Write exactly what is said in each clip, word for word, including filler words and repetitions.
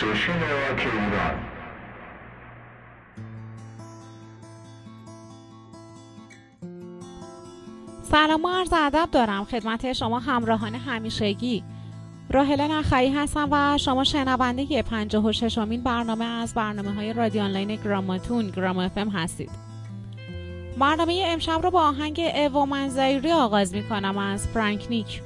سوشن راک ایران. سلام و عرض ادب دارم خدمت شما همراهان همیشگی. راحله نخعی هستم و شما شنونده پنجاه و ششمین برنامه از برنامه‌های رادیو آنلاین گراماتون گرام اف ام هستید. برنامه امشب رو با آهنگ ایو منظری آغاز می‌کنم از فرانک نیک.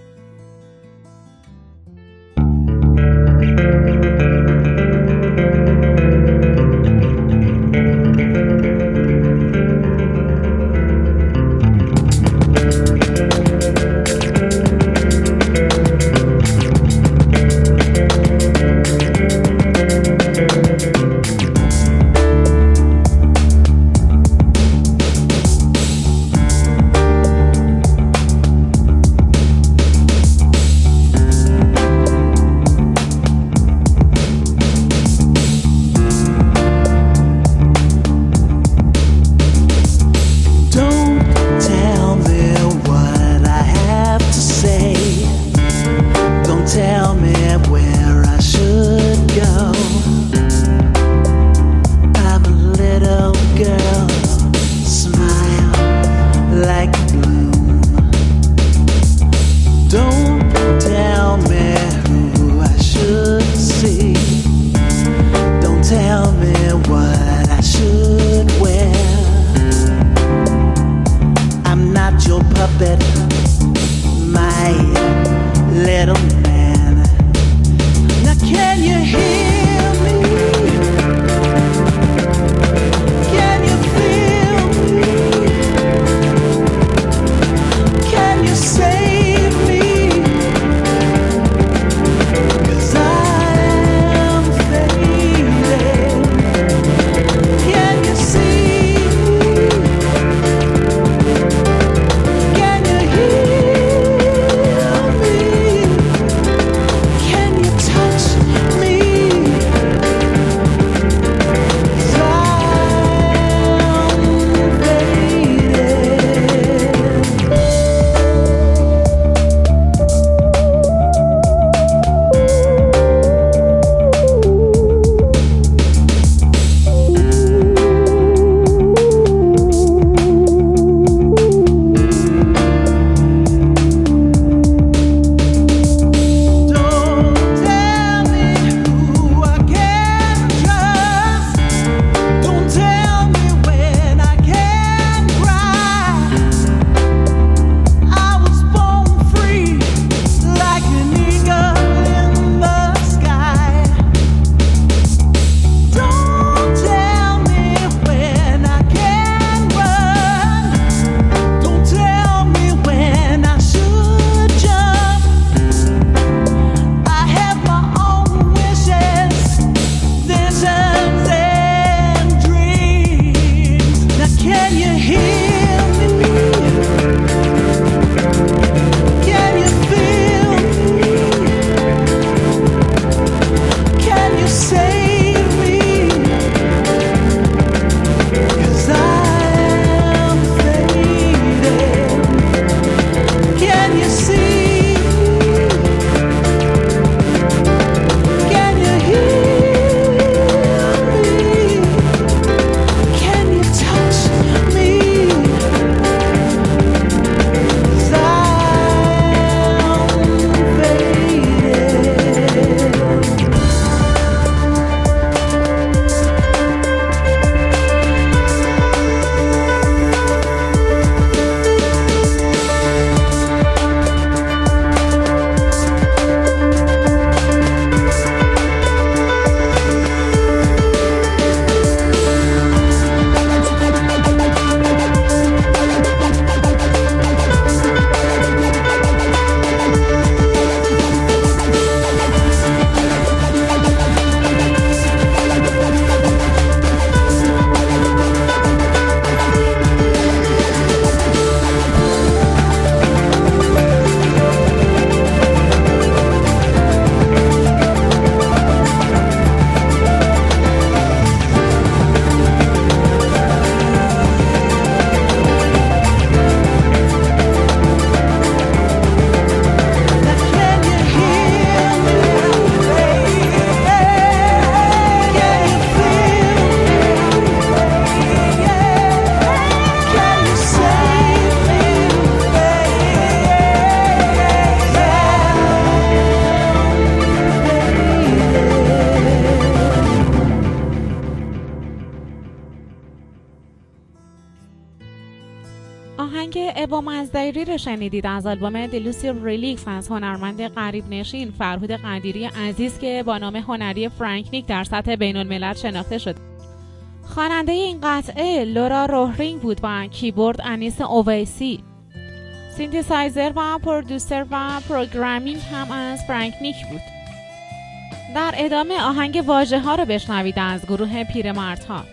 با مزدری رو شنیدید از آلبوم دلوسی ریلیکس از هنرمند غریب نشین فرهاد قدیری عزیز که با نام هنری فرانک نیک در سطح بین الملل شناخته شد. خواننده این قطعه لورا روهرینگ بود با کیبورد انیس اوویسی. سینتسایزر و پرودوسر و پروگرامینگ هم از فرانک نیک بود. در ادامه آهنگ واژه ها رو بشنوید از گروه پیر مردها.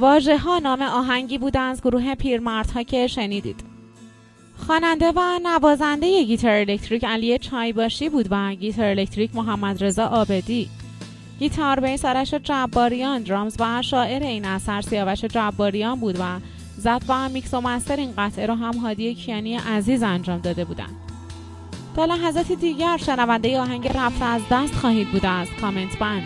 واژه ها نام آهنگی بود از گروه پیر مردها که شنیدید. خواننده و نوازنده ی گیتار الکتریک علی چایباشی بود و گیتار الکتریک محمد رضا عابدی. گیتار به سرش جباریان، درامز و شاعر این اثر سیاوش جباریان بود و زد و میکس و مستر این قطعه رو هم هادی کیانی عزیز انجام داده بودند. تا لحظات دیگر شنونده ی آهنگ رفت از دست خواهید بود از کامنت بند.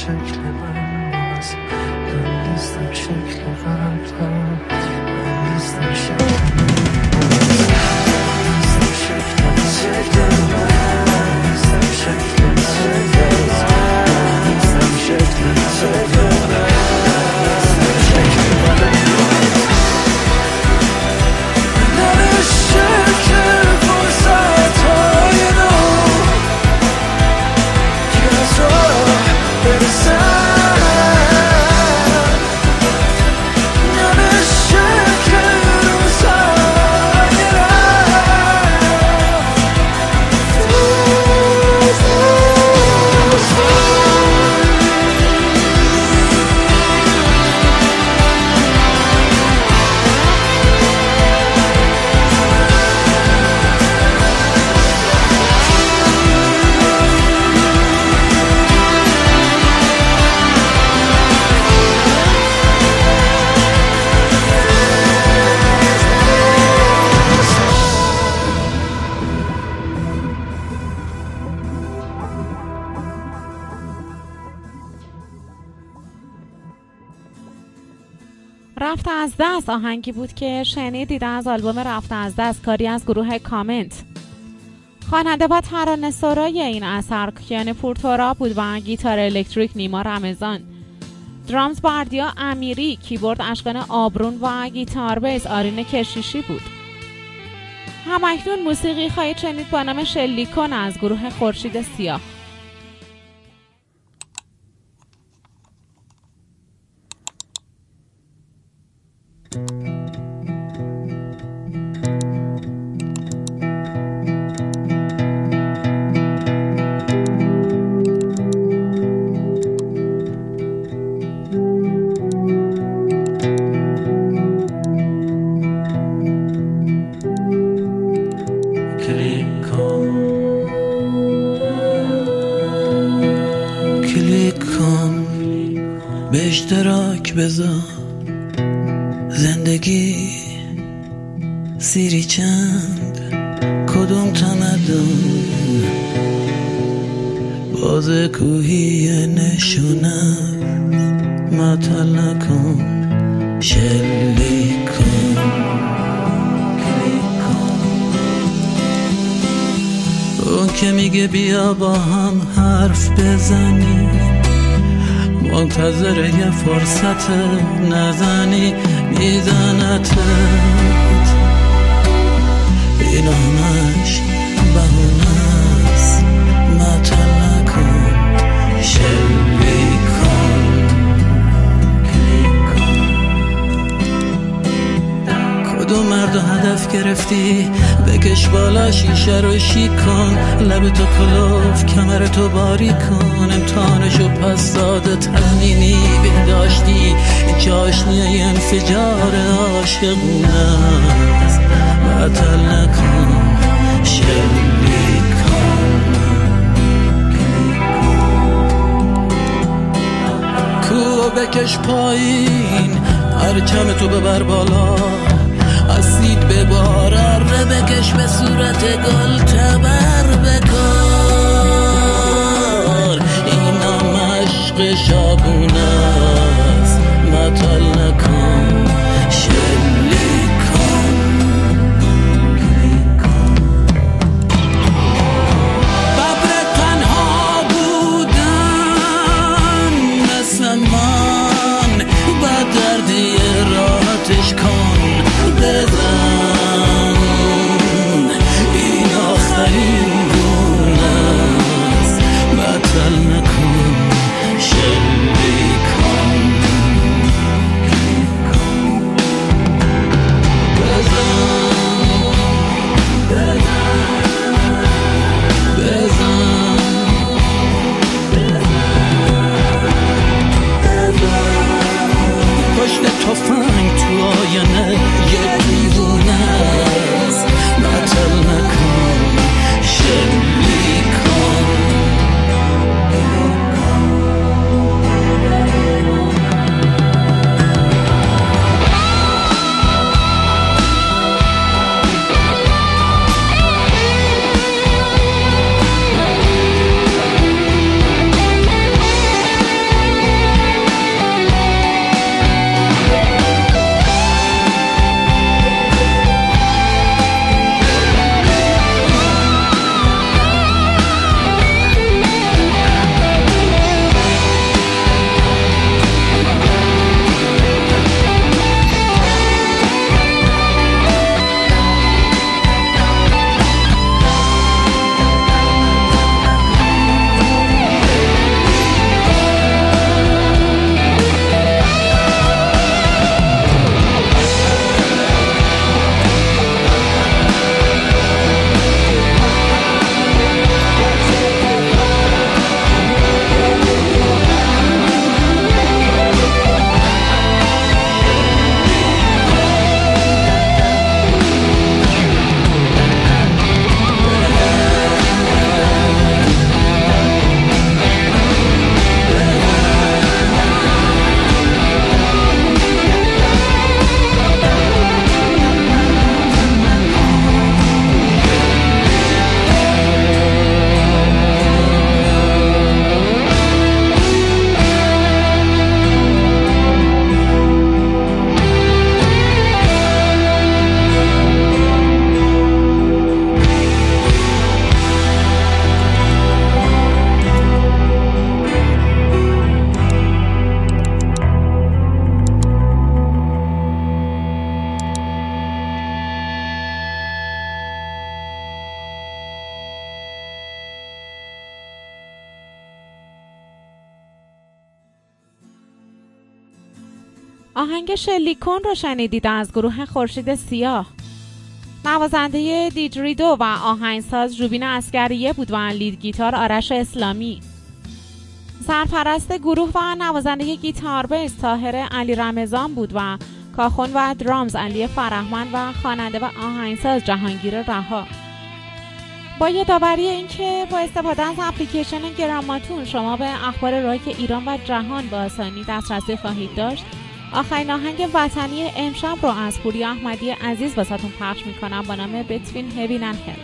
شکل من نیست، من نیستم شکل غلط، من نیستم شکل رفته از دست. آهنگی بود که شنیدید از آلبوم رفته از دست، کاری از گروه کامنت. خواننده و ترانه‌سرای این اثر کیان فورتورا بود و گیتار الکتریک نیما رمضان، درامز باردیا امیری، کیبورد اشوان آبرون و گیتار بیس آرین کشیشی بود. همکنون موسیقی خواهید شنید با نام شلیکون از گروه خورشید سیاه. بذار زندگی سیری چند کدوم تمدن باز کوهی نشونه مطل نکن شلیک کن اون که میگه بیا با هم حرف بزنی منتظر یه فرصت نزنی میزنتت این همش بهونه است مطل نکن شلیک کن کدوم مرد و هدف گرفتی بکش بالا شیشه رو شیک کن لبتو کلوف کمرتو باری کن امتحانشو پس داده ترمینی بهداشتی این چاشنی انفجار عاشقونه است بطل نکن شلیک کن کو بکش پایین پرچمتو ببر بالا اسید به بارار بکش به صورت گل تبر بکار اینم عشق شابونه است مطل نکن شلیک کن ببر تنها بودن مثل من با دردی راحتش کن بزن این آخرین گونه است بطل نکن شلیک کن آهنگ شلیکون رو شنیدید از گروه خورشید سیاه. نوازنده دیجریدو و آهنگساز جوبین اسگری بود و لید گیتار آرش اسلامی. سرپرست گروه و نوازنده گیتار بیس طاهره علی رمضان بود و کاخون و درامز علی فرهمند و خواننده و آهنگساز جهانگیر رها. با یادآوری اینکه با استفاده از اپلیکیشن گراماتون شما به اخبار راک ایران و جهان با آسانی دسترسی خواهید داشت، آخرین آهنگ وطنی امشب رو از پوریا احمدی عزیز واسهتون پخش میکنم با نام بتوین هیوین اند هل.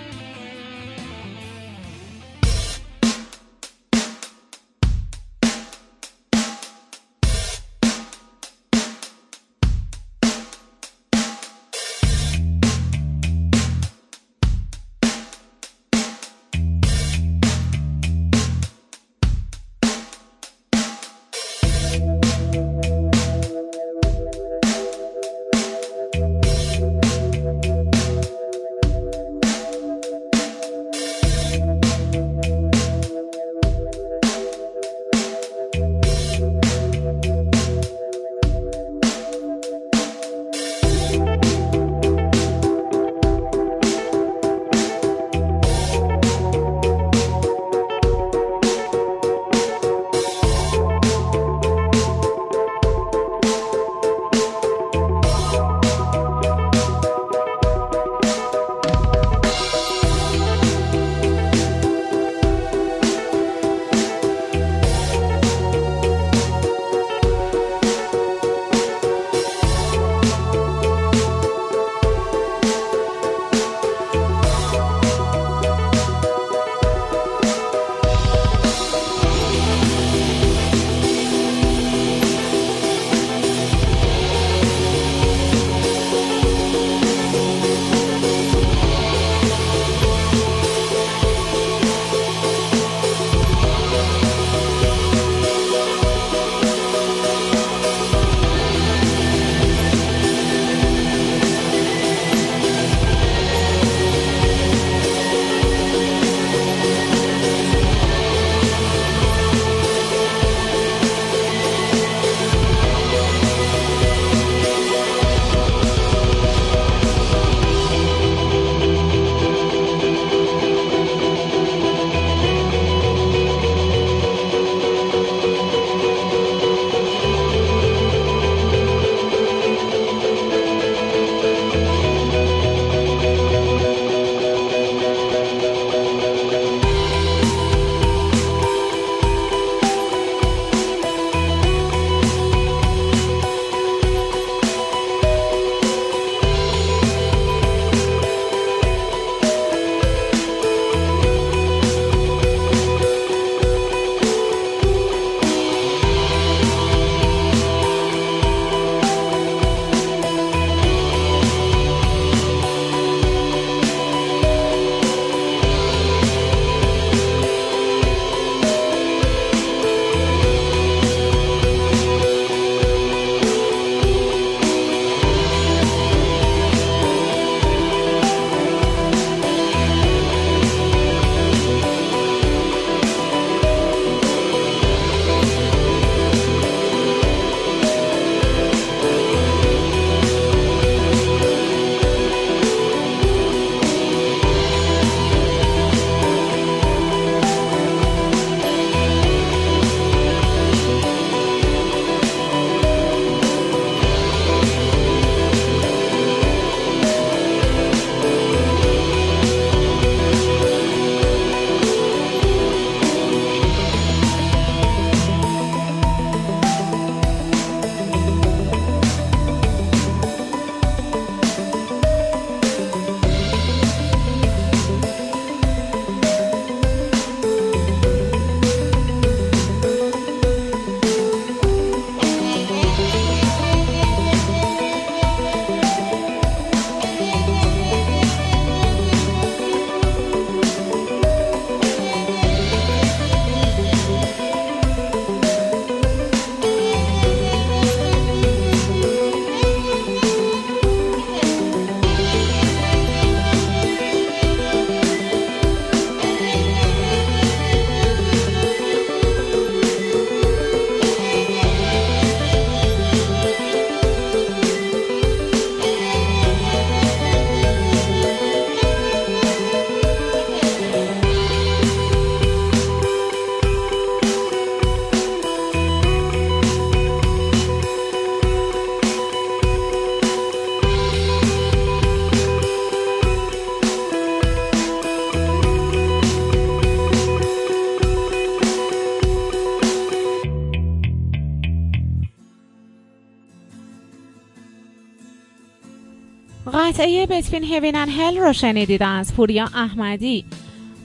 قطعه بتوین هیوین اند هل رو شنیدیدن از پوریا احمدی.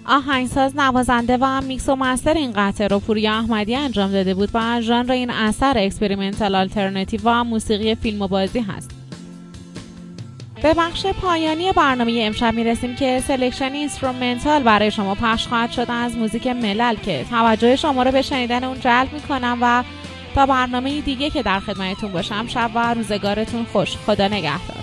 آهنگساز، نوازنده و میکس و مستر این قطعه رو پوریا احمدی انجام داده بود و ژانر این اثر اکسپریمنتال آلترناتیو و موسیقی فیلم و بازی هست. به بخش پایانی برنامه امشب میرسیم که سلکشن اینسترومنتال برای شما پخش خواهد شد از موزیک ملل که توجه شما رو به شنیدن اون جلب میکنم و تا برنامه دیگه که در خدمتتون باشم، شب و روزگارتون خوش. خدا نگهدار.